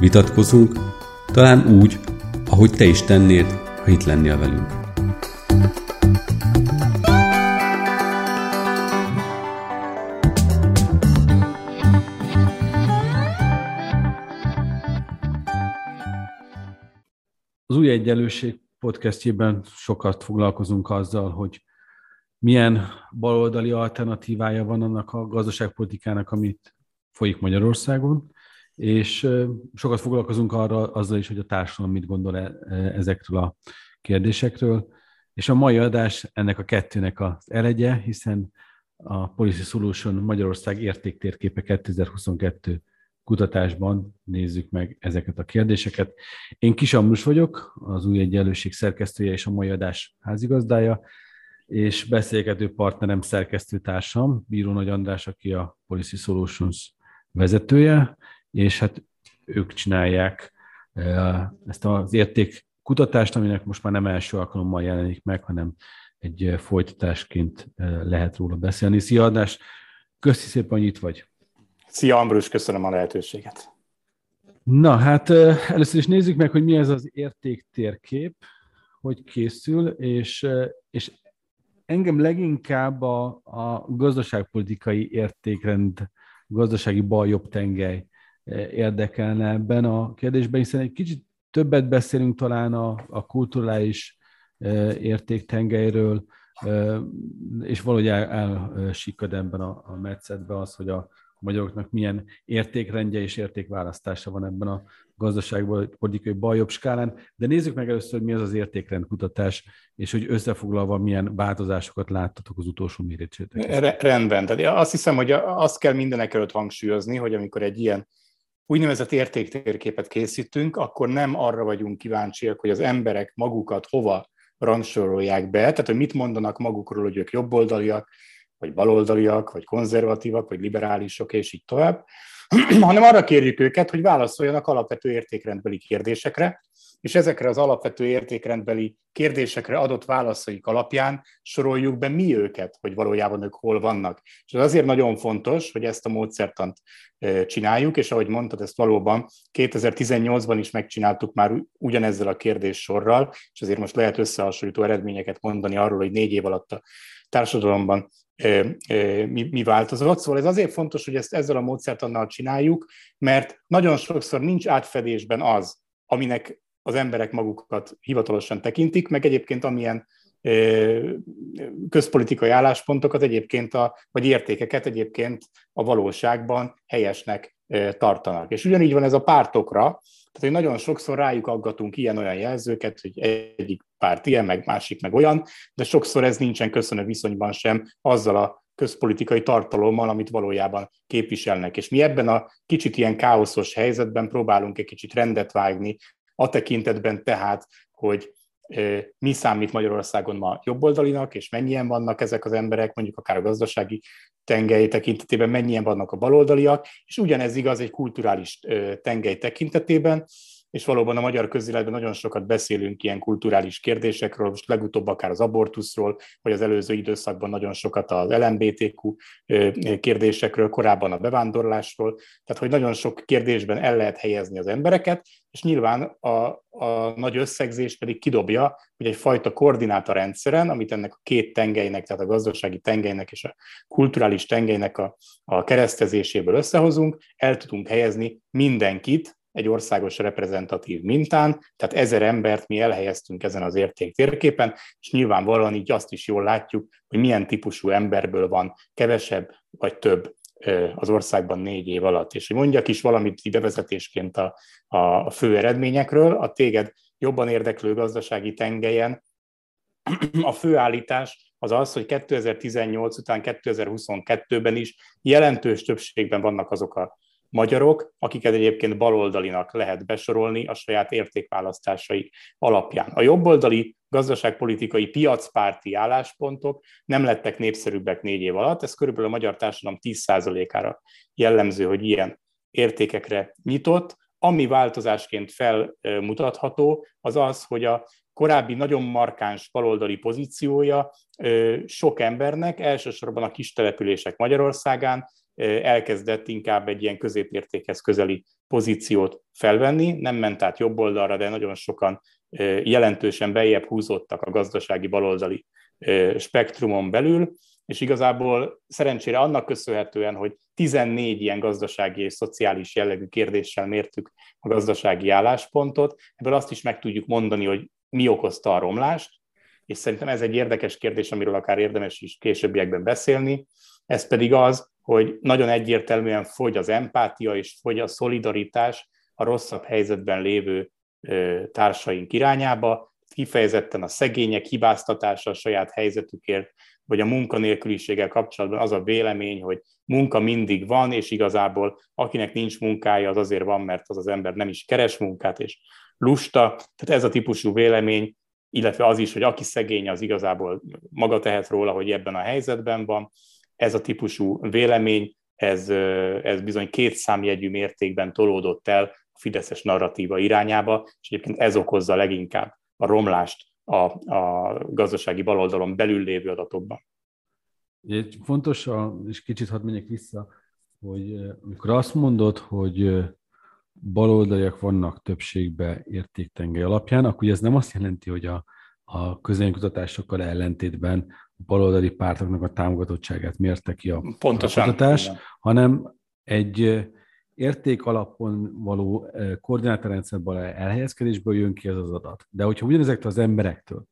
vitatkozunk, talán úgy, ahogy te is tennéd, ha itt lennél velünk. Az Új Egyenlőség podcastjében sokat foglalkozunk azzal, hogy milyen baloldali alternatívája van annak a gazdaságpolitikának, amit folyik Magyarországon, és sokat foglalkozunk azzal is, hogy a társadalom mit gondol ezekről a kérdésekről. És a mai adás ennek a kettőnek az elegye, hiszen a Policy Solutions Magyarország Értéktérképe 2022 kutatásban nézzük meg ezeket a kérdéseket. Én Kiss Ambrus vagyok, az Új Egyenlőség szerkesztője és a mai adás házigazdája, és beszélgető partnerem, szerkesztőtársam, Bíró-Nagy András, aki a Policy Solutions vezetője, és hát ők csinálják ezt az értékkutatást, aminek most már nem első alkalommal jelenik meg, hanem egy folytatásként lehet róla beszélni. Szia András, köszi szépen, hogy itt vagy. Szia Ambrus, köszönöm a lehetőséget. Na hát először is nézzük meg, hogy mi ez az értéktérkép, hogy készül, és engem leginkább a gazdaságpolitikai értékrend, gazdasági bal-jobb tengely érdekelne ebben a kérdésben, hiszen egy kicsit többet beszélünk talán a kulturális értéktengelyről, és valahogy elsikad ebben a metszetben az, hogy a magyaroknak milyen értékrendje és értékválasztása van ebben a gazdaságpolitikai bal-jobb skálán. De nézzük meg először, hogy mi az az értékrendkutatás, és hogy összefoglalva milyen változásokat láttatok az utolsó mérésétekben. Rendben. Tehát azt hiszem, hogy azt kell mindenek előtt hangsúlyozni, hogy amikor egy ilyen úgynevezett értéktérképet készítünk, akkor nem arra vagyunk kíváncsiak, hogy az emberek magukat hova rangsorolják be, tehát hogy mit mondanak magukról, hogy ők jobboldaliak, vagy baloldaliak, vagy konzervatívak, vagy liberálisok, és így tovább, hanem arra kérjük őket, hogy válaszoljanak alapvető értékrendbeli kérdésekre, és ezekre az alapvető értékrendbeli kérdésekre adott válaszaik alapján soroljuk be mi őket, hogy valójában ők hol vannak. És ez azért nagyon fontos, hogy ezt a módszertant csináljuk, és ahogy mondtad, ezt valóban 2018-ban is megcsináltuk már ugyanezzel a kérdéssorral, és azért most lehet összehasonlító eredményeket mondani arról, hogy 4 év alatt a társadalomban mi változott. Szóval ez azért fontos, hogy ezt ezzel a módszertannal csináljuk, mert nagyon sokszor nincs átfedésben az, aminek az emberek magukat hivatalosan tekintik, meg egyébként amilyen közpolitikai álláspontokat egyébként, vagy értékeket egyébként a valóságban helyesnek tartanak. És ugyanígy van ez a pártokra, tehát hogy nagyon sokszor rájuk aggatunk ilyen-olyan jelzőket, hogy egyik párt ilyen, meg másik, meg olyan, de sokszor ez nincsen köszönő viszonyban sem azzal a közpolitikai tartalommal, amit valójában képviselnek. És mi ebben a kicsit ilyen káoszos helyzetben próbálunk egy kicsit rendet vágni, a tekintetben tehát, hogy mi számít Magyarországon ma jobboldalinak, és mennyien vannak ezek az emberek, mondjuk akár a gazdasági tengely tekintetében, mennyien vannak a baloldaliak, és ugyanez igaz egy kulturális tengely tekintetében, és valóban a magyar közéletben nagyon sokat beszélünk ilyen kulturális kérdésekről, most legutóbb akár az abortuszról, vagy az előző időszakban nagyon sokat az LMBTQ kérdésekről, korábban a bevándorlásról, tehát hogy nagyon sok kérdésben el lehet helyezni az embereket, és nyilván a nagy összegzés pedig kidobja, hogy egyfajta koordinátorrendszeren, amit ennek a két tengelynek, tehát a gazdasági tengelynek és a kulturális tengelynek a keresztezéséből összehozunk, el tudunk helyezni mindenkit, egy országos reprezentatív mintán, tehát 1000 embert mi elhelyeztünk ezen az értéktérképen, és nyilvánvalóan így azt is jól látjuk, hogy milyen típusú emberből van kevesebb vagy több az országban 4 év alatt. És hogy mondjak is valamit idevezetésként a fő eredményekről, a téged jobban érdeklő gazdasági tengelyen a főállítás az az, hogy 2018 után 2022-ben is jelentős többségben vannak azok a magyarok, akiket egyébként baloldalinak lehet besorolni a saját értékválasztásai alapján. A jobboldali gazdaságpolitikai piacpárti álláspontok nem lettek népszerűbbek 4 év alatt, ez körülbelül a magyar társadalom 10%-ára jellemző, hogy ilyen értékekre nyitott. Ami változásként felmutatható, az az, hogy a korábbi nagyon markáns baloldali pozíciója sok embernek, elsősorban a kistelepülések Magyarországán elkezdett inkább egy ilyen középértékhez közeli pozíciót felvenni, nem ment át jobb oldalra, de nagyon sokan jelentősen beljebb húzottak a gazdasági baloldali spektrumon belül, és igazából szerencsére annak köszönhetően, hogy 14 ilyen gazdasági és szociális jellegű kérdéssel mértük a gazdasági álláspontot, ebből azt is meg tudjuk mondani, hogy mi okozta a romlást, és szerintem ez egy érdekes kérdés, amiről akár érdemes is későbbiekben beszélni, ez pedig az, hogy nagyon egyértelműen fogy az empátia és fogy a szolidaritás a rosszabb helyzetben lévő társaink irányába, kifejezetten a szegények hibáztatása a saját helyzetükért, vagy a munkanélküliséggel kapcsolatban az a vélemény, hogy munka mindig van, és igazából akinek nincs munkája, az azért van, mert az ember nem is keres munkát, és lusta. Tehát ez a típusú vélemény, illetve az is, hogy aki szegény, az igazából maga tehet róla, hogy ebben a helyzetben van. Ez a típusú vélemény, ez bizony 2 számjegyű mértékben tolódott el a fideszes narratíva irányába, és egyébként ez okozza leginkább a romlást a gazdasági baloldalon belül lévő adatokban. Fontos, és kicsit hadd menjek vissza, hogy amikor azt mondod, hogy baloldaliak vannak többségben értéktengely alapján, akkor ez nem azt jelenti, hogy a közvéleménykutatásokkal ellentétben a baloldali pártoknak a támogatottságát mérte ki a kutatás, hanem egy érték alapon való koordinátorrendszerben elhelyezkedésből jön ki ez az adat. De hogyha ugyanezektől az emberektől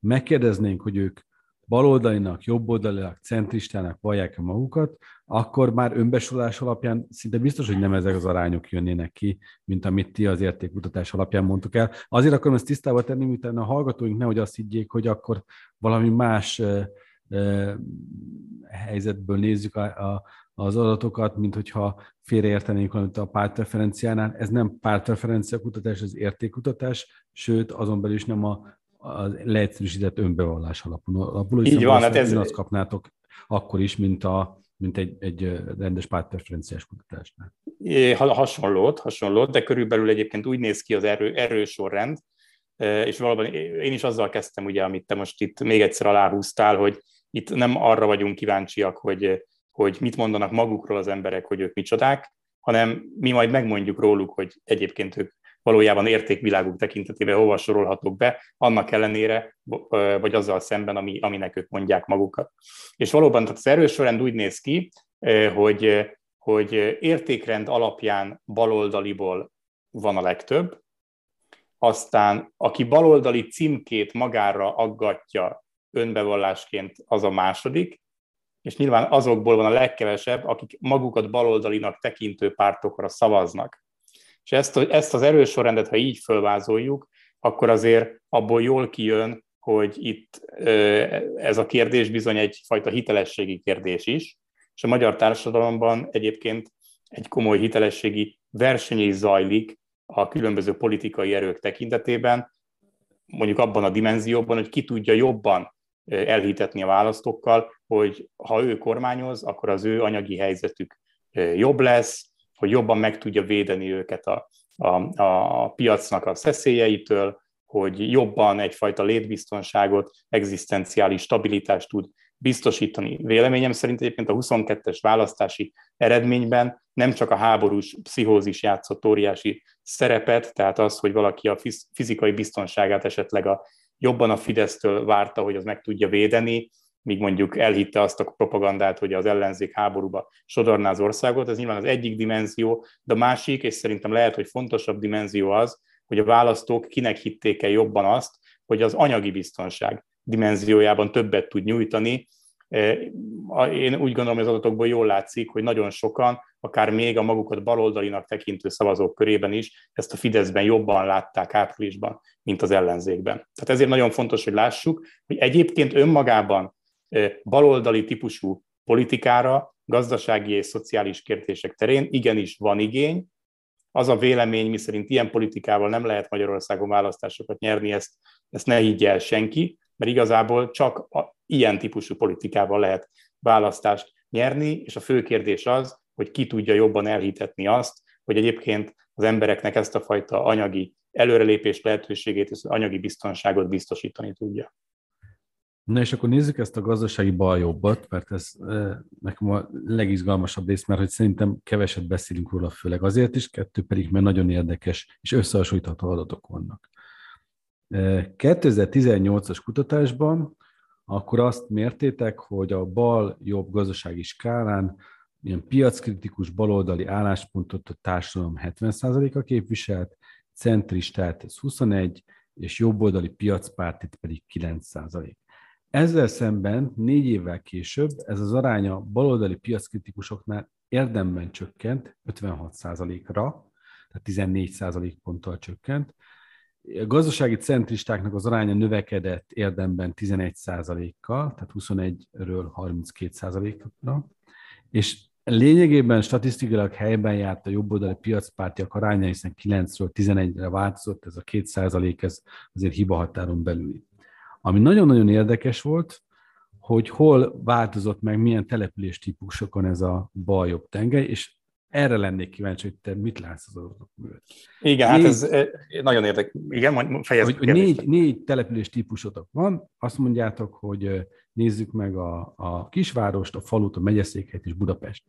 megkérdeznénk, hogy ők baloldalinak, jobboldalinak, centristának vallják-e magukat, akkor már önbesorolás alapján szinte biztos, hogy nem ezek az arányok jönnének ki, mint amit ti az értékkutatás alapján mondtuk el. Azért akarom ezt tisztába tenni, miután a hallgatóink nehogy azt higgyék, hogy akkor valami más helyzetből nézzük az adatokat, mint hogyha félreértenénk valamit a pártreferenciánál. Ez nem pártreferencia kutatás, ez értékkutatás, sőt azon belül is nem a leegyszerűsített önbevallás alapul. Így van, hát ez... Azt kapnátok akkor is, mint egy rendes pártreferenciás kutatásnál. Hasonlót, de körülbelül egyébként úgy néz ki az erősorrend, és valóban én is azzal kezdtem, ugye, amit te most itt még egyszer aláhúztál, hogy itt nem arra vagyunk kíváncsiak, hogy mit mondanak magukról az emberek, hogy ők micsodák, hanem mi majd megmondjuk róluk, hogy egyébként ők valójában értékviláguk tekintetében hova sorolhatók be, annak ellenére, vagy azzal szemben, aminek ők mondják magukat. És valóban tehát az erősorrend úgy néz ki, hogy értékrend alapján baloldaliból van a legtöbb, aztán aki baloldali címkét magára aggatja önbevallásként, az a második, és nyilván azokból van a legkevesebb, akik magukat baloldalinak tekintő pártokra szavaznak. És ezt az erősorrendet, ha így fölvázoljuk, akkor azért abból jól kijön, hogy itt ez a kérdés bizony egyfajta hitelességi kérdés is, és a magyar társadalomban egyébként egy komoly hitelességi verseny is zajlik a különböző politikai erők tekintetében, mondjuk abban a dimenzióban, hogy ki tudja jobban elhitetni a választókkal, hogy ha ő kormányoz, akkor az ő anyagi helyzetük jobb lesz, hogy jobban meg tudja védeni őket a piacnak a szeszélyeitől, hogy jobban egyfajta létbiztonságot, egzisztenciális stabilitást tud biztosítani. Véleményem szerint egyébként a 22-es választási eredményben nem csak a háborús pszichózis játszott óriási szerepet, tehát az, hogy valaki a fizikai biztonságát esetleg jobban a Fidesztől várta, hogy az meg tudja védeni, míg mondjuk elhitte azt a propagandát, hogy az ellenzék háborúba sodorná az országot. Ez nyilván az egyik dimenzió, de a másik, és szerintem lehet, hogy fontosabb dimenzió az, hogy a választók kinek hitték el jobban azt, hogy az anyagi biztonság dimenziójában többet tud nyújtani. Én úgy gondolom, hogy az adatokból jól látszik, hogy nagyon sokan, akár még a magukat baloldalinak tekintő szavazók körében is, ezt a Fideszben jobban látták áprilisban, mint az ellenzékben. Tehát ezért nagyon fontos, hogy lássuk, hogy egyébként önmagában baloldali típusú politikára gazdasági és szociális kérdések terén igenis van igény. Az a vélemény, miszerint ilyen politikával nem lehet Magyarországon választásokat nyerni, ezt ne higgye el senki, mert igazából csak ilyen típusú politikával lehet választást nyerni, és a fő kérdés az, hogy ki tudja jobban elhitetni azt, hogy egyébként az embereknek ezt a fajta anyagi előrelépés lehetőségét és anyagi biztonságot biztosítani tudja. Na és akkor nézzük ezt a gazdasági baljobbat, mert ez nekem a legizgalmasabb rész, mert hogy szerintem keveset beszélünk róla, főleg azért is, kettő pedig, mert nagyon érdekes és összehasonlítható adatok vannak. 2018-as kutatásban akkor azt mértétek, hogy a bal-jobb gazdasági skálán ilyen piackritikus baloldali álláspontot a társadalom 70%-a képviselt, centristát ez 21%, és jobboldali piacpártit pedig 9%. Ezzel szemben 4 évvel később ez az aránya baloldali piackritikusoknál érdemben csökkent 56%-ra, tehát 14%-ponttal csökkent. A gazdasági centristáknak az aránya növekedett érdemben 11%-kal, tehát 21-ről 32%-ra, és lényegében statisztikailag helyben járt a jobboldali piacpártiak aránya, hiszen 9-ről 11-re változott, ez a 2%, ez azért hibahatáron belüli. Ami nagyon-nagyon érdekes volt, hogy hol változott meg, milyen település típusokon ez a bal-jobb tengely, és erre lennék kíváncsi, hogy te mit látsz az adatok mögött. Igen, hát ez nagyon érdekes. Igen, majd fejezzük. 4 település típusotok van, azt mondjátok, hogy nézzük meg a kisvárost, a falut, a megyeszékhelyt és Budapest.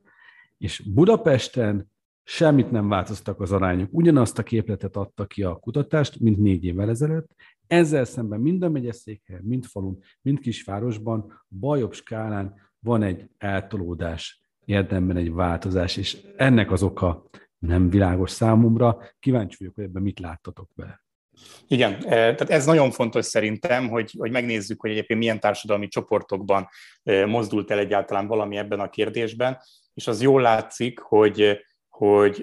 És Budapesten semmit nem változtak az arányok. Ugyanazt a képletet adta ki a kutatást, mint 4 évvel ezelőtt. Ezzel szemben mind a megyeszékhelyen, mind falun, mind kisvárosban, bal-jobb skálán van egy eltolódás, érdemben egy változás, és ennek az oka nem világos számomra. Kíváncsi vagyok, hogy ebben mit láttatok bele. Igen, tehát ez nagyon fontos szerintem, hogy megnézzük, hogy egyébként milyen társadalmi csoportokban mozdult el egyáltalán valami ebben a kérdésben, és az jól látszik, hogy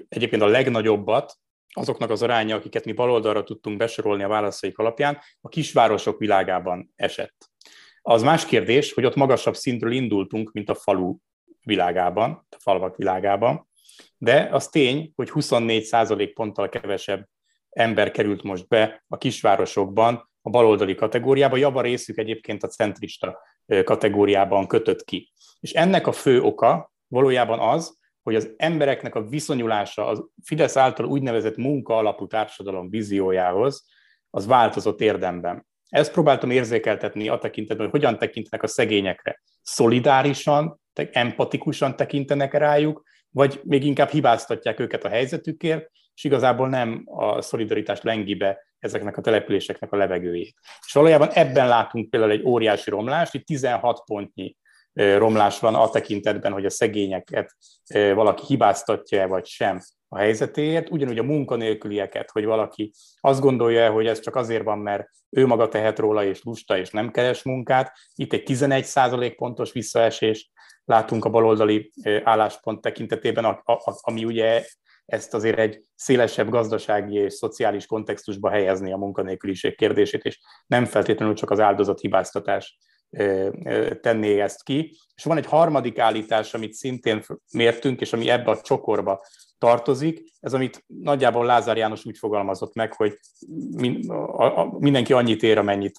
egyébként a legnagyobbat, azoknak az aránya, akiket mi baloldalra tudtunk besorolni a válaszaik alapján, a kisvárosok világában esett. Az más kérdés, hogy ott magasabb szintről indultunk, mint a falu világában, a falvak világában, de az tény, hogy 24%-ponttal kevesebb ember került most be a kisvárosokban a baloldali kategóriába, java részük egyébként a centrista kategóriában kötött ki. És ennek a fő oka valójában az, hogy az embereknek a viszonyulása a Fidesz által úgynevezett munkaalapú társadalom víziójához, az változott érdemben. Ezt próbáltam érzékeltetni a tekintetben, hogy hogyan tekintenek a szegényekre. Szolidárisan, empatikusan tekintenek rájuk, vagy még inkább hibáztatják őket a helyzetükért, és igazából nem a szolidaritást lengi be ezeknek a településeknek a levegőjét. És valójában ebben látunk például egy óriási romlást, itt 16 pontnyi romlás van a tekintetben, hogy a szegényeket valaki hibáztatja-e vagy sem a helyzetéért, ugyanúgy a munkanélkülieket, hogy valaki azt gondolja-e, hogy ez csak azért van, mert ő maga tehet róla és lusta és nem keres munkát. Itt egy 11%-pontos visszaesést látunk a baloldali álláspont tekintetében, ami ugye ezt azért egy szélesebb gazdasági és szociális kontextusba helyezni a munkanélküliség kérdését, és nem feltétlenül csak az áldozathibáztatás tenné ezt ki. És van egy harmadik állítás, amit szintén mértünk, és ami ebbe a csokorba tartozik. Ez, amit nagyjából Lázár János úgy fogalmazott meg, hogy mindenki annyit ér, amennyit,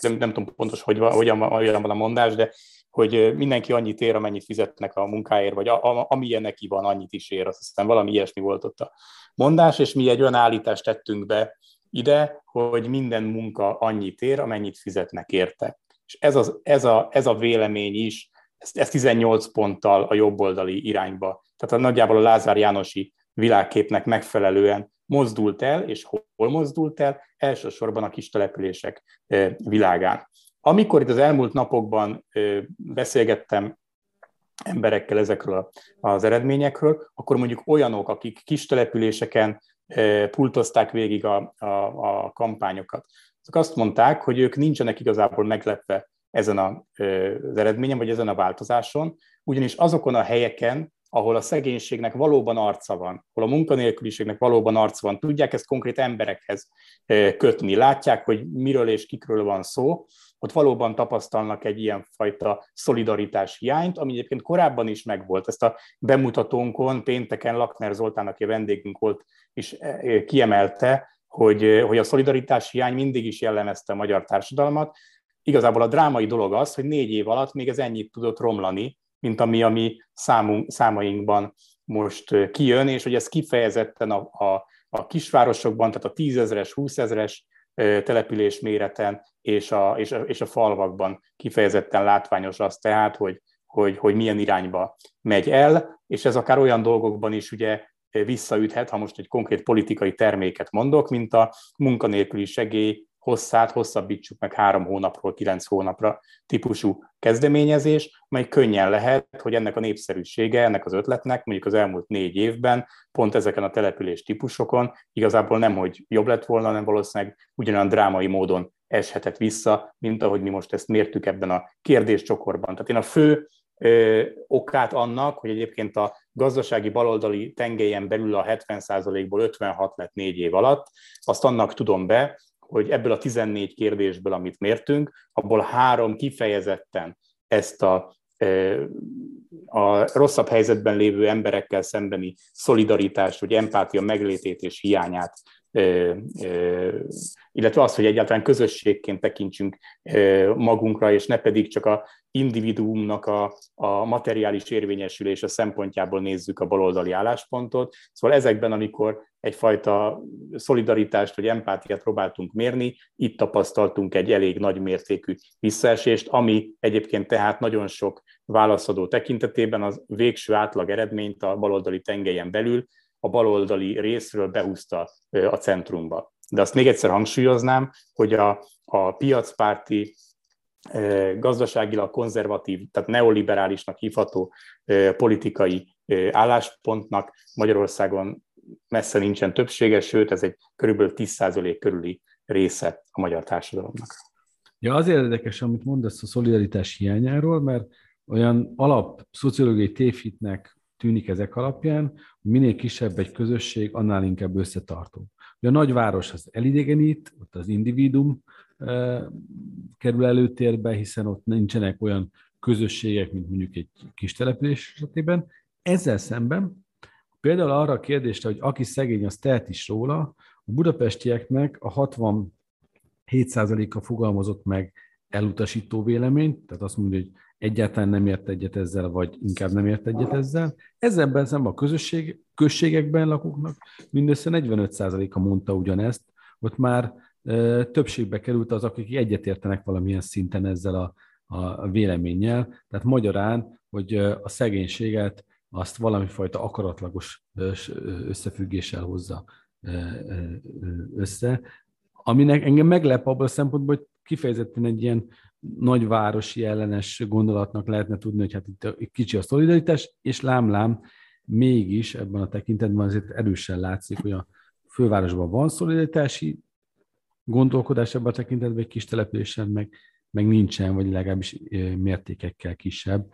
nem tudom pontos, hogyan van a mondás, de hogy mindenki annyit ér, amennyit fizetnek a munkáért, vagy amilyen neki van, annyit is ér. Azt hiszem, valami ilyesmi volt ott a mondás, és mi egy olyan állítást tettünk be ide, hogy minden munka annyit ér, amennyit fizetnek érte. És ez a vélemény is, ez 18 ponttal a jobboldali irányba, tehát nagyjából a Lázár Jánosi világképnek megfelelően mozdult el, és hol mozdult el? Elsősorban a kis települések világán. Amikor itt az elmúlt napokban beszélgettem emberekkel ezekről az eredményekről, akkor mondjuk olyanok, akik kis településeken pultozták végig a kampányokat, azok azt mondták, hogy ők nincsenek igazából meglepve ezen az eredményen, vagy ezen a változáson, ugyanis azokon a helyeken, ahol a szegénységnek valóban arca van, ahol a munkanélküliségnek valóban arca van, tudják ezt konkrét emberekhez kötni, látják, hogy miről és kikről van szó, ott valóban tapasztalnak egy ilyenfajta szolidaritás hiányt, ami egyébként korábban is megvolt. Ezt a bemutatónkon pénteken Lakner Zoltán, aki a vendégünk volt, is kiemelte, hogy a szolidaritás hiány mindig is jellemezte a magyar társadalmat. Igazából a drámai dolog az, hogy 4 év alatt még ez ennyit tudott romlani, mint ami a mi számainkban most kijön, és hogy ez kifejezetten a kisvárosokban, tehát a 10 000-es, 20 000-es település méreten és a falvakban kifejezetten látványos az tehát, hogy milyen irányba megy el, és ez akár olyan dolgokban is ugye visszaüthet, ha most egy konkrét politikai terméket mondok, mint a munkanélküli segély hosszát hosszabbítsuk meg 3 hónapról 9 hónapra típusú kezdeményezés, amely könnyen lehet, hogy ennek a népszerűsége, ennek az ötletnek mondjuk az elmúlt 4 évben pont ezeken a település típusokon igazából nemhogy jobb lett volna, hanem valószínűleg ugyanolyan drámai módon eshetett vissza, mint ahogy mi most ezt mértük ebben a kérdéscsokorban. Tehát én a fő okát annak, hogy egyébként a gazdasági baloldali tengelyen belül a 70%-ból 56 lett 4 év alatt, azt annak tudom be, hogy ebből a 14 kérdésből, amit mértünk, abból 3 kifejezetten ezt a rosszabb helyzetben lévő emberekkel szembeni szolidaritást, vagy empátia meglétét és hiányát, illetve az, hogy egyáltalán közösségként tekintsünk magunkra, és ne pedig csak a individuumnak a materiális érvényesülése szempontjából nézzük a baloldali álláspontot. Szóval ezekben, amikor egyfajta szolidaritást vagy empátiát próbáltunk mérni, itt tapasztaltunk egy elég nagy mértékű visszaesést, ami egyébként tehát nagyon sok válaszadó tekintetében az végső átlag eredményt a baloldali tengelyen belül a baloldali részről behúzta a centrumba. De azt még egyszer hangsúlyoznám, hogy a piacpárti, gazdaságilag konzervatív, tehát neoliberálisnak hívható politikai álláspontnak Magyarországon messze nincsen többsége, sőt ez egy körülbelül 10% körüli része a magyar társadalomnak. Ja, azért érdekes, amit mondasz a szolidaritás hiányáról, mert olyan alap szociológiai tévhitnek tűnik ezek alapján, hogy minél kisebb egy közösség, annál inkább összetartó. Ugye a nagyváros az elidegenít, ott az individuum kerül előtérbe, hiszen ott nincsenek olyan közösségek, mint mondjuk egy kis település esetében. Ezzel szemben például arra a kérdésre, hogy aki szegény, az tehet is róla, a budapestieknek a 67%-a fogalmazott meg elutasító véleményt, tehát azt mondja, hogy egyáltalán nem ért egyet ezzel, vagy inkább nem ért egyet ezzel. Ezzel szemben a községekben lakóknak mindössze 45%-a mondta ugyanezt, ott már többségbe került az, akik egyetértenek valamilyen szinten ezzel a véleménnyel. Tehát magyarán, hogy a szegénységet azt valamifajta akaratlagos összefüggéssel hozza össze, aminek engem meglep abban a szempontból, hogy kifejezetten egy ilyen nagyvárosi ellenes gondolatnak lehetne tudni, hogy hát itt kicsi a szolidaritás, és lám-lám mégis ebben a tekintetben azért erősen látszik, hogy a fővárosban van szolidaritási gondolkodás ebben a tekintetben, egy kis településen meg nincsen, vagy legalábbis mértékekkel kisebb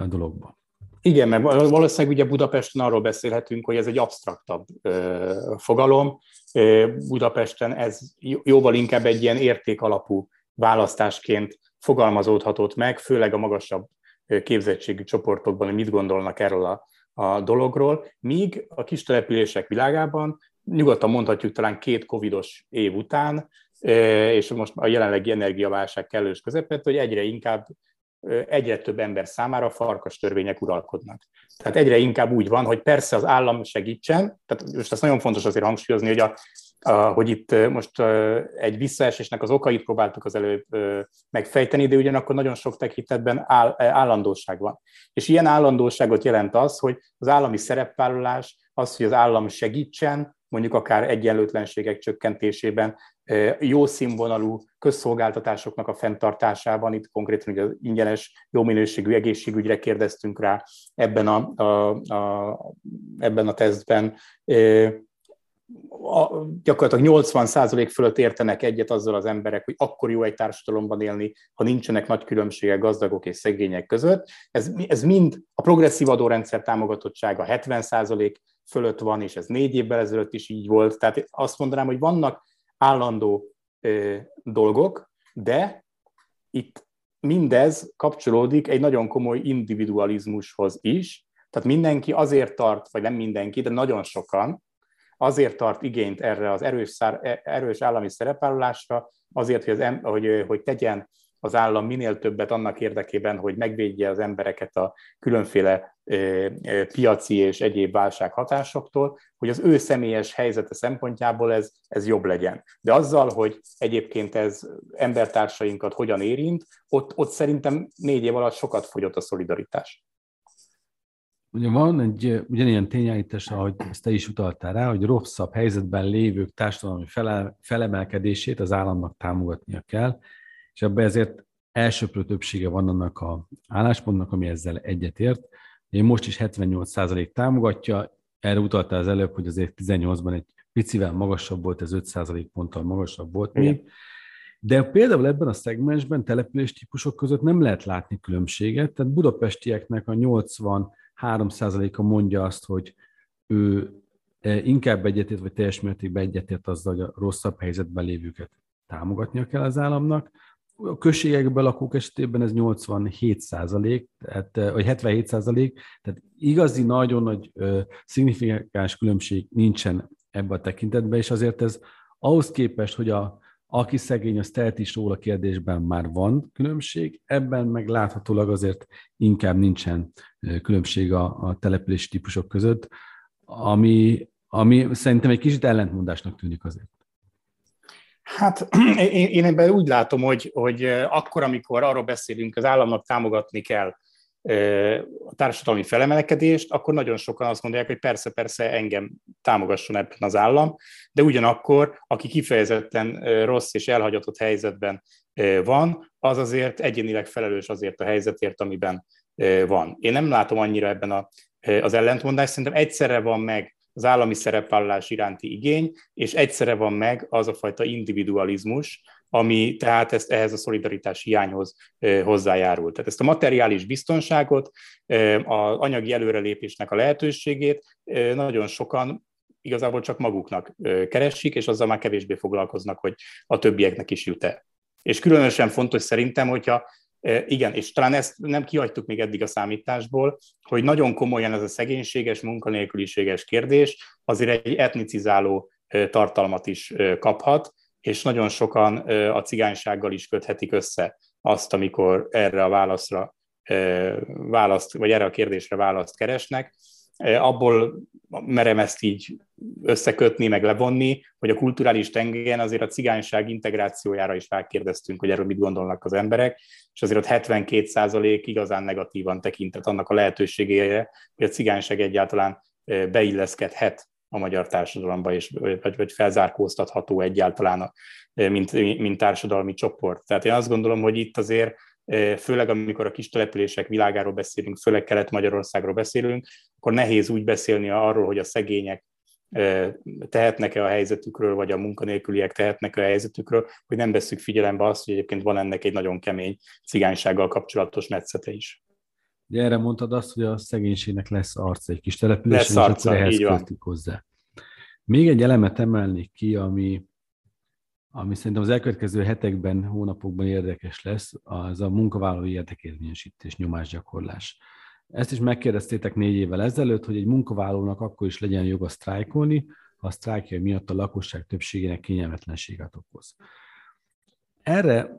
a dologban. Igen, mert valószínűleg ugye Budapesten arról beszélhetünk, hogy ez egy absztraktabb fogalom. Budapesten ez jóval inkább egy ilyen értékalapú választásként fogalmazódhatott meg, főleg a magasabb képzettségű csoportokban, hogy mit gondolnak erről a dologról, míg a kis települések világában nyugodtan mondhatjuk talán 2 covidos év után, és most a jelenlegi energiaválság kellős közepette, hogy egyre több ember számára farkas törvények uralkodnak. Tehát egyre inkább úgy van, hogy persze az állam segítsen, tehát most ezt nagyon fontos azért hangsúlyozni, hogy hogy itt most egy visszaesésnek az okait próbáltuk az előbb megfejteni, de ugyanakkor nagyon sok tekintetben állandóság van. És ilyen állandóságot jelent az, hogy az állami szerepvállalás, az, hogy az állam segítsen, mondjuk akár egyenlőtlenségek csökkentésében, jó színvonalú közszolgáltatásoknak a fenntartásában, itt konkrétan ugye az ingyenes, jó minőségű egészségügyre kérdeztünk rá ebben a tesztben, gyakorlatilag 80% fölött értenek egyet azzal az emberek, hogy akkor jó egy társadalomban élni, ha nincsenek nagy különbségek gazdagok és szegények között. Ez mind a progresszív adórendszer támogatottsága 70% fölött van, és ez 4 évvel ezelőtt is így volt. Tehát azt mondanám, hogy vannak állandó dolgok, de itt mindez kapcsolódik egy nagyon komoly individualizmushoz is. Tehát mindenki azért tart, vagy nem mindenki, de nagyon sokan, azért tart igényt erre az erős állami szerepvállalásra, azért, hogy tegyen az állam minél többet annak érdekében, hogy megvédje az embereket a különféle piaci és egyéb válság hatásoktól, hogy az ő személyes helyzete szempontjából ez jobb legyen. De azzal, hogy egyébként ez embertársainkat hogyan érint, ott szerintem 4 év alatt sokat fogyott a szolidaritás. Ugye van egy ugyanilyen tényállítás, ahogy ezt te is utaltál rá, hogy rosszabb helyzetben lévők társadalmi felemelkedését az államnak támogatnia kell, és ebben ezért elsöprő többsége van annak az álláspontnak, ami ezzel egyetért. Én most is 78% támogatja, erre utaltál az előbb, hogy azért 18-ban egy picivel magasabb volt, ez 5%-ponttal magasabb volt még. De például ebben a szegmensben településtípusok között nem lehet látni különbséget, tehát budapestieknek a 83%-a mondja azt, hogy ő inkább egyetért, vagy teljes mértékben egyetért azzal, hogy a rosszabb helyzetben lévőket támogatnia kell az államnak. A községekben lakók esetében ez 87%, vagy 77%, tehát igazi nagyon nagy szignifikáns különbség nincsen ebben a tekintetben, és azért ez ahhoz képest, hogy aki szegény, az tehet is róla kérdésben már van különbség, ebben meg láthatólag azért inkább nincsen különbség a települési típusok között, ami szerintem egy kicsit ellentmondásnak tűnik azért. Hát én ebben úgy látom, hogy akkor, amikor arról beszélünk, az államnak támogatni kell a társadalmi felemelkedést, akkor nagyon sokan azt mondják, hogy persze engem támogasson ebben az állam, de ugyanakkor, aki kifejezetten rossz és elhagyatott helyzetben van, az azért egyénileg felelős azért a helyzetért, amiben van. Én nem látom annyira ebben az ellentmondást, szerintem egyszerre van meg az állami szerepvállalás iránti igény, és egyszerre van meg az a fajta individualizmus, ami tehát ehhez a szolidaritás hiányhoz hozzájárul. Tehát ezt a materiális biztonságot, az anyagi előrelépésnek a lehetőségét nagyon sokan igazából csak maguknak keresik, és azzal már kevésbé foglalkoznak, hogy a többieknek is jut-e. És különösen fontos szerintem, hogyha igen, és talán ezt nem kihagytuk még eddig a számításból, hogy nagyon komolyan ez a szegénységes, munkanélküliséges kérdés azért egy etnicizáló tartalmat is kaphat, és nagyon sokan a cigánysággal is köthetik össze azt, amikor erre a választ, vagy erre a kérdésre választ keresnek. Abból merem ezt így összekötni, meg levonni, hogy a kulturális tengelyen azért a cigányság integrációjára is rákérdeztünk, hogy erről mit gondolnak az emberek, és azért ott 72% igazán negatívan tekintett annak a lehetőségére, hogy a cigányság egyáltalán beilleszkedhet a magyar társadalomba, és, vagy felzárkóztatható egyáltalán, mint társadalmi csoport. Tehát én azt gondolom, hogy itt azért, főleg amikor a kis települések világáról beszélünk, főleg Kelet-Magyarországról beszélünk, akkor nehéz úgy beszélni arról, hogy a szegények tehetnek-e a helyzetükről, vagy a munkanélküliek tehetnek-e a helyzetükről, hogy nem vesszük figyelembe azt, hogy egyébként van ennek egy nagyon kemény cigánysággal kapcsolatos metszete is. De erre mondtad azt, hogy a szegénységnek lesz arca egy kis településen, lesz arca, és ehhez kötik hozzá. Még egy elemet emelnék ki, ami szerintem az elkövetkező hetekben, hónapokban érdekes lesz, az a munkavállalói érdekérvényesítés, nyomásgyakorlás. Ezt is megkérdeztétek 4 évvel ezelőtt, hogy egy munkavállalónak akkor is legyen joga sztrájkolni, ha a sztrájkja miatt a lakosság többségének kényelmetlenséget okoz. Erre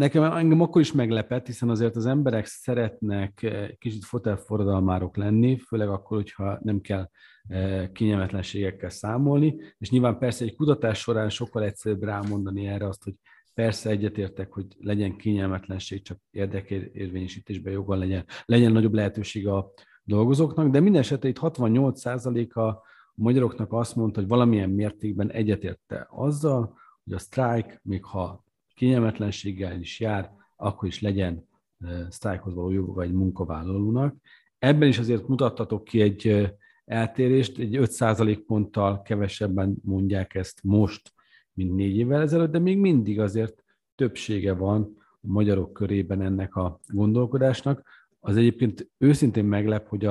engem akkor is meglepett, hiszen azért az emberek szeretnek kicsit fotelforradalmárok lenni, főleg akkor, hogyha nem kell kényelmetlenségekkel számolni, és nyilván persze egy kutatás során sokkal egyszerűbb rámondani erre azt, hogy persze egyetértek, hogy legyen kényelmetlenség, csak érdekérvényesítésben joga legyen nagyobb lehetőség a dolgozóknak, de minden esetre itt 68% a magyaroknak azt mondta, hogy valamilyen mértékben egyetérte azzal, hogy a sztrájk, még ha kényelmetlenséggel is jár, akkor is legyen sztrájkhoz való joga egy munkavállalónak. Ebben is azért mutattatok ki egy eltérést, egy 5%-ponttal kevesebben mondják ezt most, mint 4 évvel ezelőtt, de még mindig azért többsége van a magyarok körében ennek a gondolkodásnak. Az egyébként őszintén meglep, hogy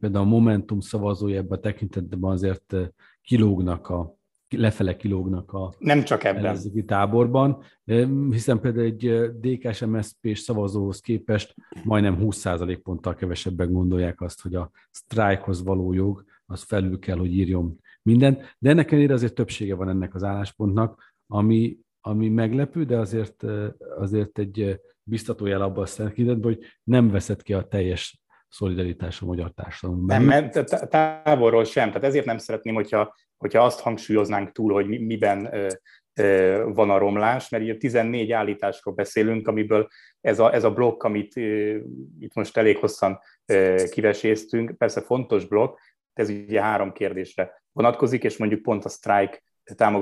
például a Momentum szavazói ebben a tekintetben azért lefele kilógnak a nem csak ebben. Ellenzéki táborban, hiszen például egy DK-MSZP-s szavazóhoz képest majdnem 20%-ponttal kevesebben gondolják azt, hogy a sztrájkhoz való jog, az felül kell, hogy írjon mindent. De ennek ellenére azért többsége van ennek az álláspontnak, ami meglepő, de azért egy biztató jel abban a tekintetben, hogy nem veszed ki a teljes szolidaritás a magyar társadalomban. Nem, távolról sem. Tehát ezért nem szeretném, hogyha azt hangsúlyoznánk túl, hogy miben van a romlás, mert ugye 14 állításról beszélünk, amiből ez a blokk, amit itt most elég hosszan kiveséztünk, persze fontos blokk, ez ugye 3 kérdésre vonatkozik, és mondjuk pont a sztrájk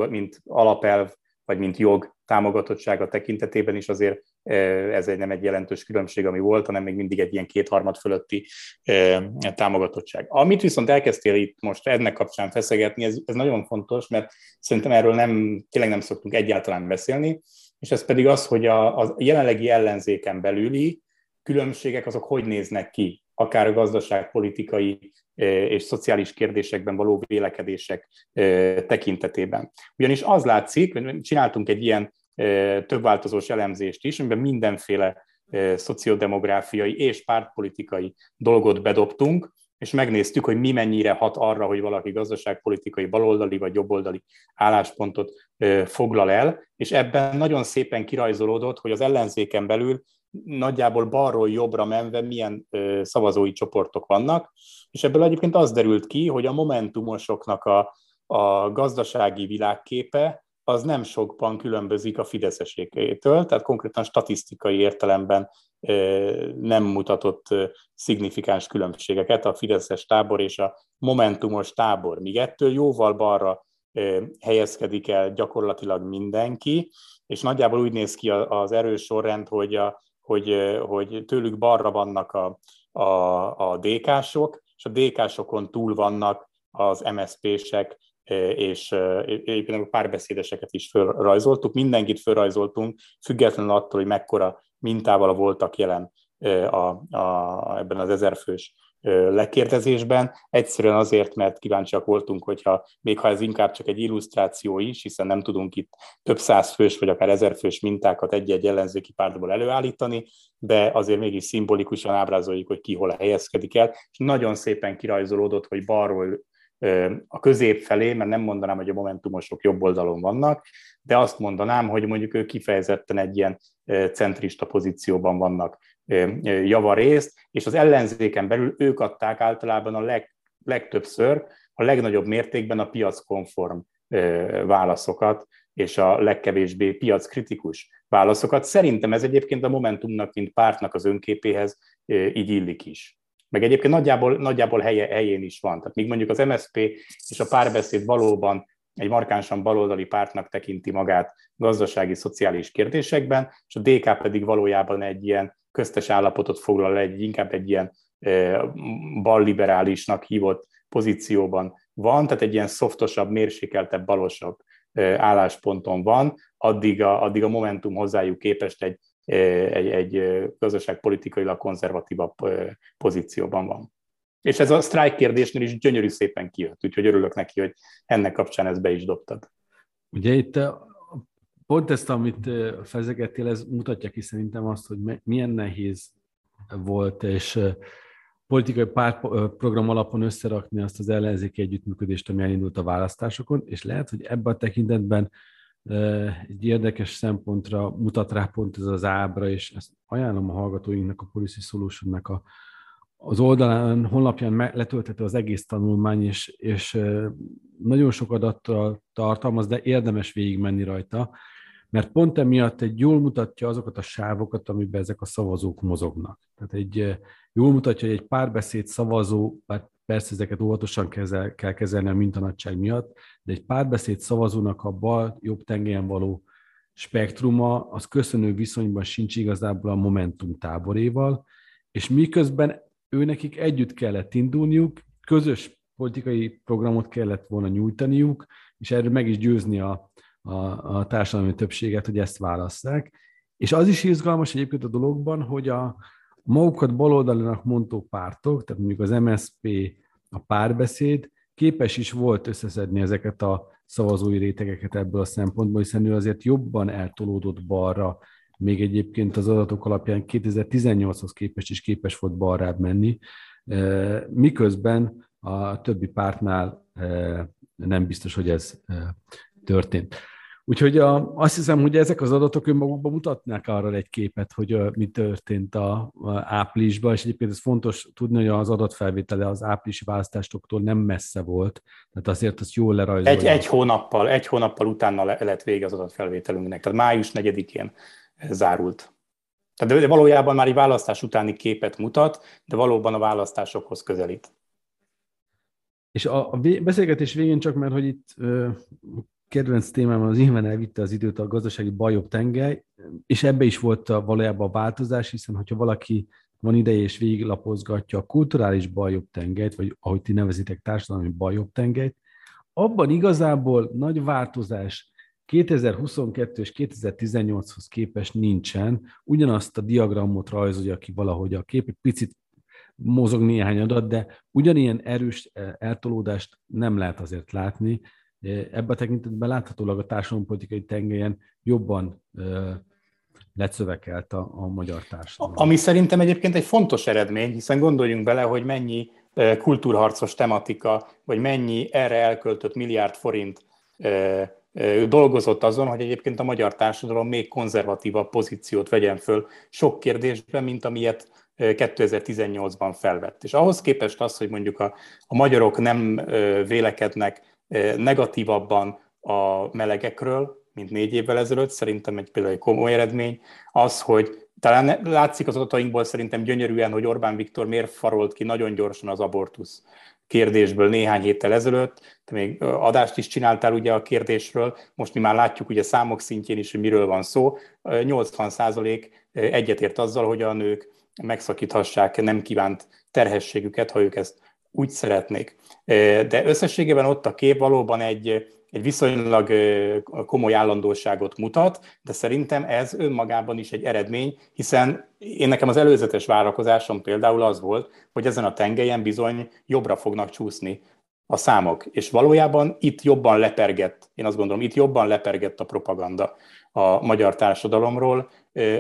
mint alapelv, vagy mint jog támogatottsága tekintetében is azért ez nem egy jelentős különbség, ami volt, hanem még mindig egy ilyen 2/3 fölötti támogatottság. Amit viszont elkezdtél itt most ennek kapcsán feszegetni, ez nagyon fontos, mert szerintem erről tényleg nem szoktunk egyáltalán beszélni, és ez pedig az, hogy a jelenlegi ellenzéken belüli különbségek azok hogy néznek ki, akár a gazdaságpolitikai és szociális kérdésekben való vélekedések tekintetében. Ugyanis az látszik, hogy csináltunk egy ilyen többváltozós elemzést is, amiben mindenféle szociodemográfiai és pártpolitikai dolgot bedobtunk, és megnéztük, hogy mi mennyire hat arra, hogy valaki gazdaságpolitikai baloldali vagy jobboldali álláspontot foglal el, és ebben nagyon szépen kirajzolódott, hogy az ellenzéken belül nagyjából balról jobbra menve milyen szavazói csoportok vannak, és ebből egyébként az derült ki, hogy a momentumosoknak a gazdasági világképe az nem sokban különbözik a fideszesékétől, tehát konkrétan statisztikai értelemben nem mutatott szignifikáns különbségeket a fideszes tábor és a momentumos tábor. Míg ettől jóval balra helyezkedik el gyakorlatilag mindenki, és nagyjából úgy néz ki az erős sorrend, hogy tőlük balra vannak a DK-sok, és a DK-sokon túl vannak az MSZP-sek, és például a párbeszédeseket is felrajzoltuk, mindenkit felrajzoltunk, függetlenül attól, hogy mekkora mintával voltak jelen ebben az 1000 fős lekérdezésben. Egyszerűen azért, mert kíváncsiak voltunk, hogyha még ha ez inkább csak egy illusztráció is, hiszen nem tudunk itt több 100 fős vagy akár 1000 fős mintákat egy-egy ellenzéki pártból előállítani, de azért mégis szimbolikusan ábrázoljuk, hogy ki hol helyezkedik el, és nagyon szépen kirajzolódott, hogy balról a közép felé, mert nem mondanám, hogy a momentumosok jobb oldalon vannak, de azt mondanám, hogy mondjuk ők kifejezetten egy ilyen centrista pozícióban vannak javarészt, és az ellenzéken belül ők adták általában a legtöbbször, a legnagyobb mértékben a piackonform válaszokat, és a legkevésbé piackritikus válaszokat. Szerintem ez egyébként a Momentumnak, mint pártnak az önképéhez így illik is. Meg egyébként nagyjából helyén is van. Tehát míg mondjuk az MSZP és a párbeszéd valóban egy markánsan baloldali pártnak tekinti magát gazdasági, szociális kérdésekben, és a DK pedig valójában egy ilyen köztes állapotot foglal le, inkább egy ilyen balliberálisnak hívott pozícióban van, tehát egy ilyen szoftosabb, mérsékeltebb, balosabb állásponton van, addig a Momentum hozzájuk képest egy gazdaságpolitikailag konzervatívabb pozícióban van. És ez a sztrájk kérdésnél is gyönyörű szépen kijött, úgyhogy örülök neki, hogy ennek kapcsán ezt be is dobtad. Ugye itt pont ezt, amit fezegettél, ez mutatja ki szerintem azt, hogy milyen nehéz volt, és politikai pártprogram alapon összerakni azt az ellenzéki együttműködést, ami elindult a választásokon, és lehet, hogy ebben a tekintetben egy érdekes szempontra mutat rá pont ez az ábra, és ezt ajánlom a hallgatóinknak, a Policy Solutionnak az oldalán, honlapján letölthető az egész tanulmány, és nagyon sok adattal tartalmaz, de érdemes végigmenni rajta, mert pont emiatt egy jól mutatja azokat a sávokat, amiben ezek a szavazók mozognak. Tehát jól mutatja, hogy egy párbeszéd szavazó, persze ezeket óvatosan kell kezelni a mintanagyság miatt, de egy párbeszéd szavazónak a bal-jobb tengelyen való spektruma, az köszönő viszonyban sincs igazából a Momentum táboréval, és miközben őnekik együtt kellett indulniuk, közös politikai programot kellett volna nyújtaniuk, és erről meg is győzni a társadalmi többséget, hogy ezt válasszák. És az is izgalmas egyébként a dologban, hogy a magukat baloldalinak mondó pártok, tehát mondjuk az MSZP, a Párbeszéd képes is volt összeszedni ezeket a szavazói rétegeket ebből a szempontból, hiszen ő azért jobban eltolódott balra, még egyébként az adatok alapján 2018-hoz képest is képes volt balrább menni, miközben a többi pártnál nem biztos, hogy ez történt. Úgyhogy azt hiszem, hogy ezek az adatok önmagukban mutatnák arra egy képet, hogy mi történt áprilisban, és egyébként ez fontos tudni, hogy az adatfelvétele az áprilisi választásoktól nem messze volt, tehát azért azt jól lerajzolja. Egy hónappal utána lett vége az adatfelvételünknek, tehát május 4-én zárult. Tehát valójában már egy választás utáni képet mutat, de valóban a választásokhoz közelít. És a beszélgetés végén csak, mert hogy itt... kedvenc témám az éven elvitte az időt a gazdasági bajok tengely, és ebbe is volt valójában a változás, hiszen hogyha valaki van ideje és végiglapozgatja a kulturális bajok tengelyt, vagy ahogy ti nevezitek társadalmi bajok tengelyt, abban igazából nagy változás 2022 és 2018-hoz képest nincsen. Ugyanazt a diagramot rajzolja ki valahogy a kép, egy picit mozog néhány adat, de ugyanilyen erős eltolódást nem lehet azért látni. Ebben a tekintetben láthatólag a társadalompolitikai tengelyen jobban lecövekelt a magyar társadalom. Ami szerintem egyébként egy fontos eredmény, hiszen gondoljunk bele, hogy mennyi kultúrharcos tematika, vagy mennyi erre elköltött milliárd forint dolgozott azon, hogy egyébként a magyar társadalom még konzervatívabb pozíciót vegyen föl sok kérdésben, mint amilyet 2018-ban felvett. És ahhoz képest az, hogy mondjuk a magyarok nem vélekednek negatívabban a melegekről, mint 4 évvel ezelőtt, szerintem egy például komoly eredmény, az, hogy talán látszik az adatainkból szerintem gyönyörűen, hogy Orbán Viktor miért farolt ki nagyon gyorsan az abortusz kérdésből néhány héttel ezelőtt, te még adást is csináltál ugye a kérdésről, most mi már látjuk ugye számok szintjén is, hogy miről van szó, 80% egyetért azzal, hogy a nők megszakíthassák nem kívánt terhességüket, ha ők ezt úgy szeretnék. De összességében ott a kép valóban egy viszonylag komoly állandóságot mutat, de szerintem ez önmagában is egy eredmény, hiszen nekem az előzetes várakozásom például az volt, hogy ezen a tengelyen bizony jobbra fognak csúszni a számok. És valójában itt jobban lepergett, én azt gondolom, itt jobban lepergett a propaganda a magyar társadalomról,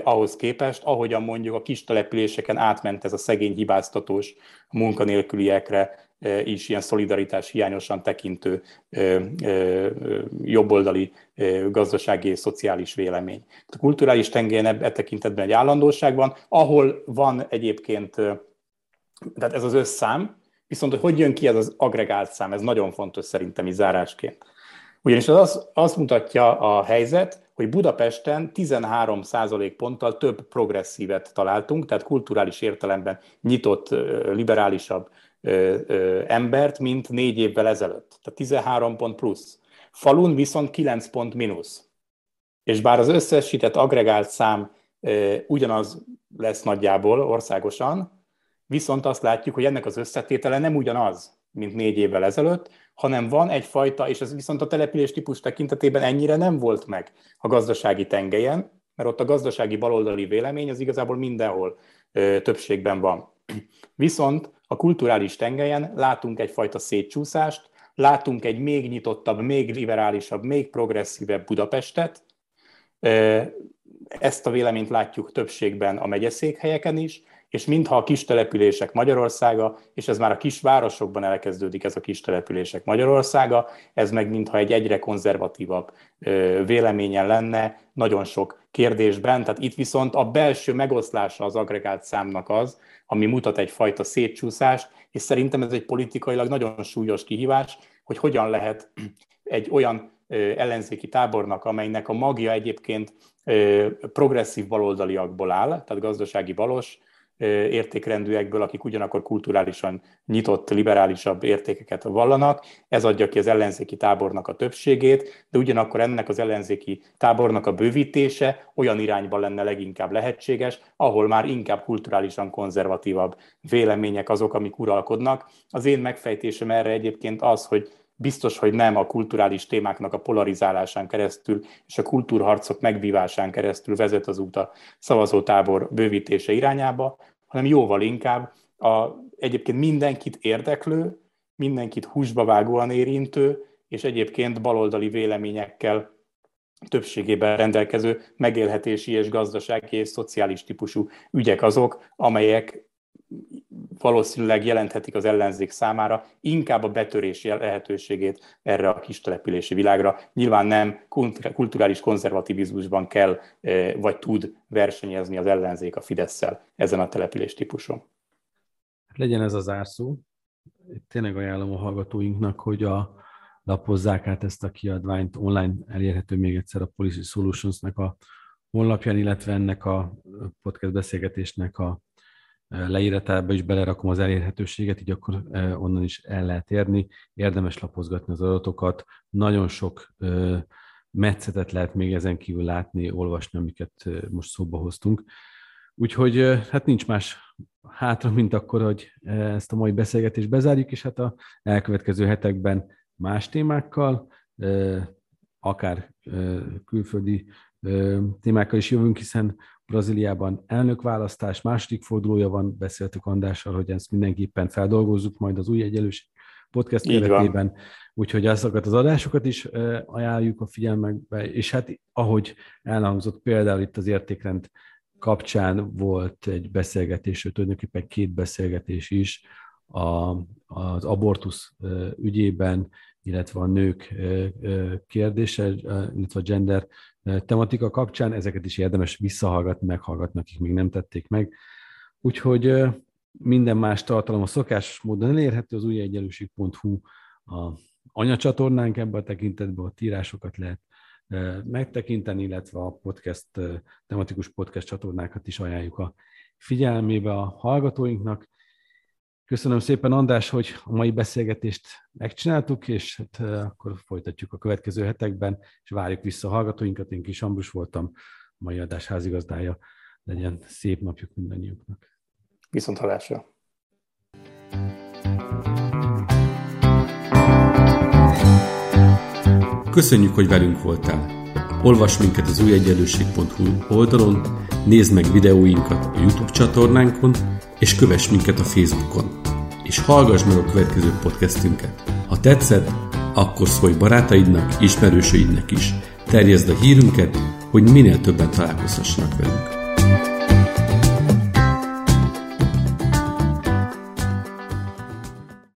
ahhoz képest, ahogyan mondjuk a kis településeken átment ez a szegény hibáztatós munkanélküliekre is ilyen szolidaritás hiányosan tekintő jobboldali gazdasági és szociális vélemény. A kulturális tengelyen e tekintetben egy állandóság van, ahol van egyébként, tehát ez az összszám, viszont hogy jön ki ez az agregált szám, ez nagyon fontos szerintem így zárásként. Ugyanis azt mutatja a helyzet, hogy Budapesten 13%-ponttal több progresszívet találtunk, tehát kulturális értelemben nyitott, liberálisabb embert, mint 4 évvel ezelőtt. Tehát 13 pont plusz. Falun viszont 9 pont mínusz. És bár az összesített agregált szám ugyanaz lesz nagyjából országosan, viszont azt látjuk, hogy ennek az összetétele nem ugyanaz, mint 4 évvel ezelőtt, hanem van egyfajta, és ez viszont a település típus tekintetében ennyire nem volt meg a gazdasági tengelyen, mert ott a gazdasági baloldali vélemény az igazából mindenhol többségben van. Viszont a kulturális tengelyen látunk egyfajta szétcsúszást, látunk egy még nyitottabb, még liberálisabb, még progresszívebb Budapestet. Ezt a véleményt látjuk többségben a megyeszékhelyeken is, és mintha a kistelepülések Magyarországa, és ez már a kisvárosokban elkezdődik ez a kistelepülések Magyarországa, ez meg mintha egy egyre konzervatívabb véleményen lenne nagyon sok kérdésben. Tehát itt viszont a belső megoszlása az agregált számnak az, ami mutat egyfajta szétcsúszást, és szerintem ez egy politikailag nagyon súlyos kihívás, hogy hogyan lehet egy olyan ellenzéki tábornak, amelynek a magja egyébként progresszív baloldaliakból áll, tehát gazdasági balos, értékrendűekből, akik ugyanakkor kulturálisan nyitott, liberálisabb értékeket vallanak. Ez adja ki az ellenzéki tábornak a többségét, de ugyanakkor ennek az ellenzéki tábornak a bővítése olyan irányba lenne leginkább lehetséges, ahol már inkább kulturálisan konzervatívabb vélemények azok, amik uralkodnak. Az én megfejtésem erre egyébként az, hogy biztos, hogy nem a kulturális témáknak a polarizálásán keresztül és a kultúrharcok megvívásán keresztül vezet az út a szavazótábor bővítése irányába, hanem jóval inkább egyébként mindenkit érdeklő, mindenkit húsba vágóan érintő, és egyébként baloldali véleményekkel többségében rendelkező megélhetési és gazdasági és szociális típusú ügyek azok, amelyek valószínűleg jelenthetik az ellenzék számára inkább a betörés lehetőségét erre a kistelepülési világra. Nyilván nem kulturális konzervativizmusban kell vagy tud versenyezni az ellenzék a Fidesszel ezen a település típuson. Legyen ez a zárszó. Tényleg ajánlom a hallgatóinknak, hogy lapozzák át ezt a kiadványt, online elérhető még egyszer a Policy Solutionsnak a honlapján, illetve ennek a podcast beszélgetésnek a leíratába is belerakom az elérhetőséget, így akkor onnan is el lehet érni. Érdemes lapozgatni az adatokat. Nagyon sok metszetet lehet még ezen kívül látni, olvasni, amiket most szóba hoztunk. Úgyhogy hát nincs más hátra, mint akkor, hogy ezt a mai beszélgetést bezárjuk, és hát a elkövetkező hetekben más témákkal, akár külföldi témákkal is jövünk, hiszen Brazíliában elnökválasztás második fordulója van, beszéltük Andrással, hogy ezt mindenképpen feldolgozzuk majd az Új Egyenlőség podcast keretében, úgyhogy azokat az adásokat is ajánljuk a figyelmekbe, és hát ahogy elhangzott, például itt az értékrend kapcsán volt egy beszélgetés, sőt, tulajdonképpen két beszélgetés is az abortusz ügyében, illetve a nők kérdése, illetve a gender tematika kapcsán, ezeket is érdemes visszahallgatni, meghallgatni, akik még nem tették meg. Úgyhogy minden más tartalom a szokásos módon elérhető, az újegyenlőség.hu a anyacsatornánk, ebben a tekintetben a írásokat lehet megtekinteni, illetve a podcast, tematikus podcast csatornákat is ajánljuk a figyelmébe a hallgatóinknak. Köszönöm szépen, András, hogy a mai beszélgetést megcsináltuk, és hát akkor folytatjuk a következő hetekben, és várjuk vissza a hallgatóinkat. Én Kiss Ambrus voltam, a mai adás házigazdája. Legyen szép napjuk mindannyiuknak. Viszont hallásra! Köszönjük, hogy velünk voltál! Olvasd minket az újegyenlőség.hu oldalon, nézd meg videóinkat a YouTube csatornánkon, és kövess minket a Facebookon. És hallgass meg a következő podcastünket. Ha tetszett, akkor szólj barátaidnak, ismerősöidnek is. Terjeszd a hírünket, hogy minél többen találkozhassanak velünk.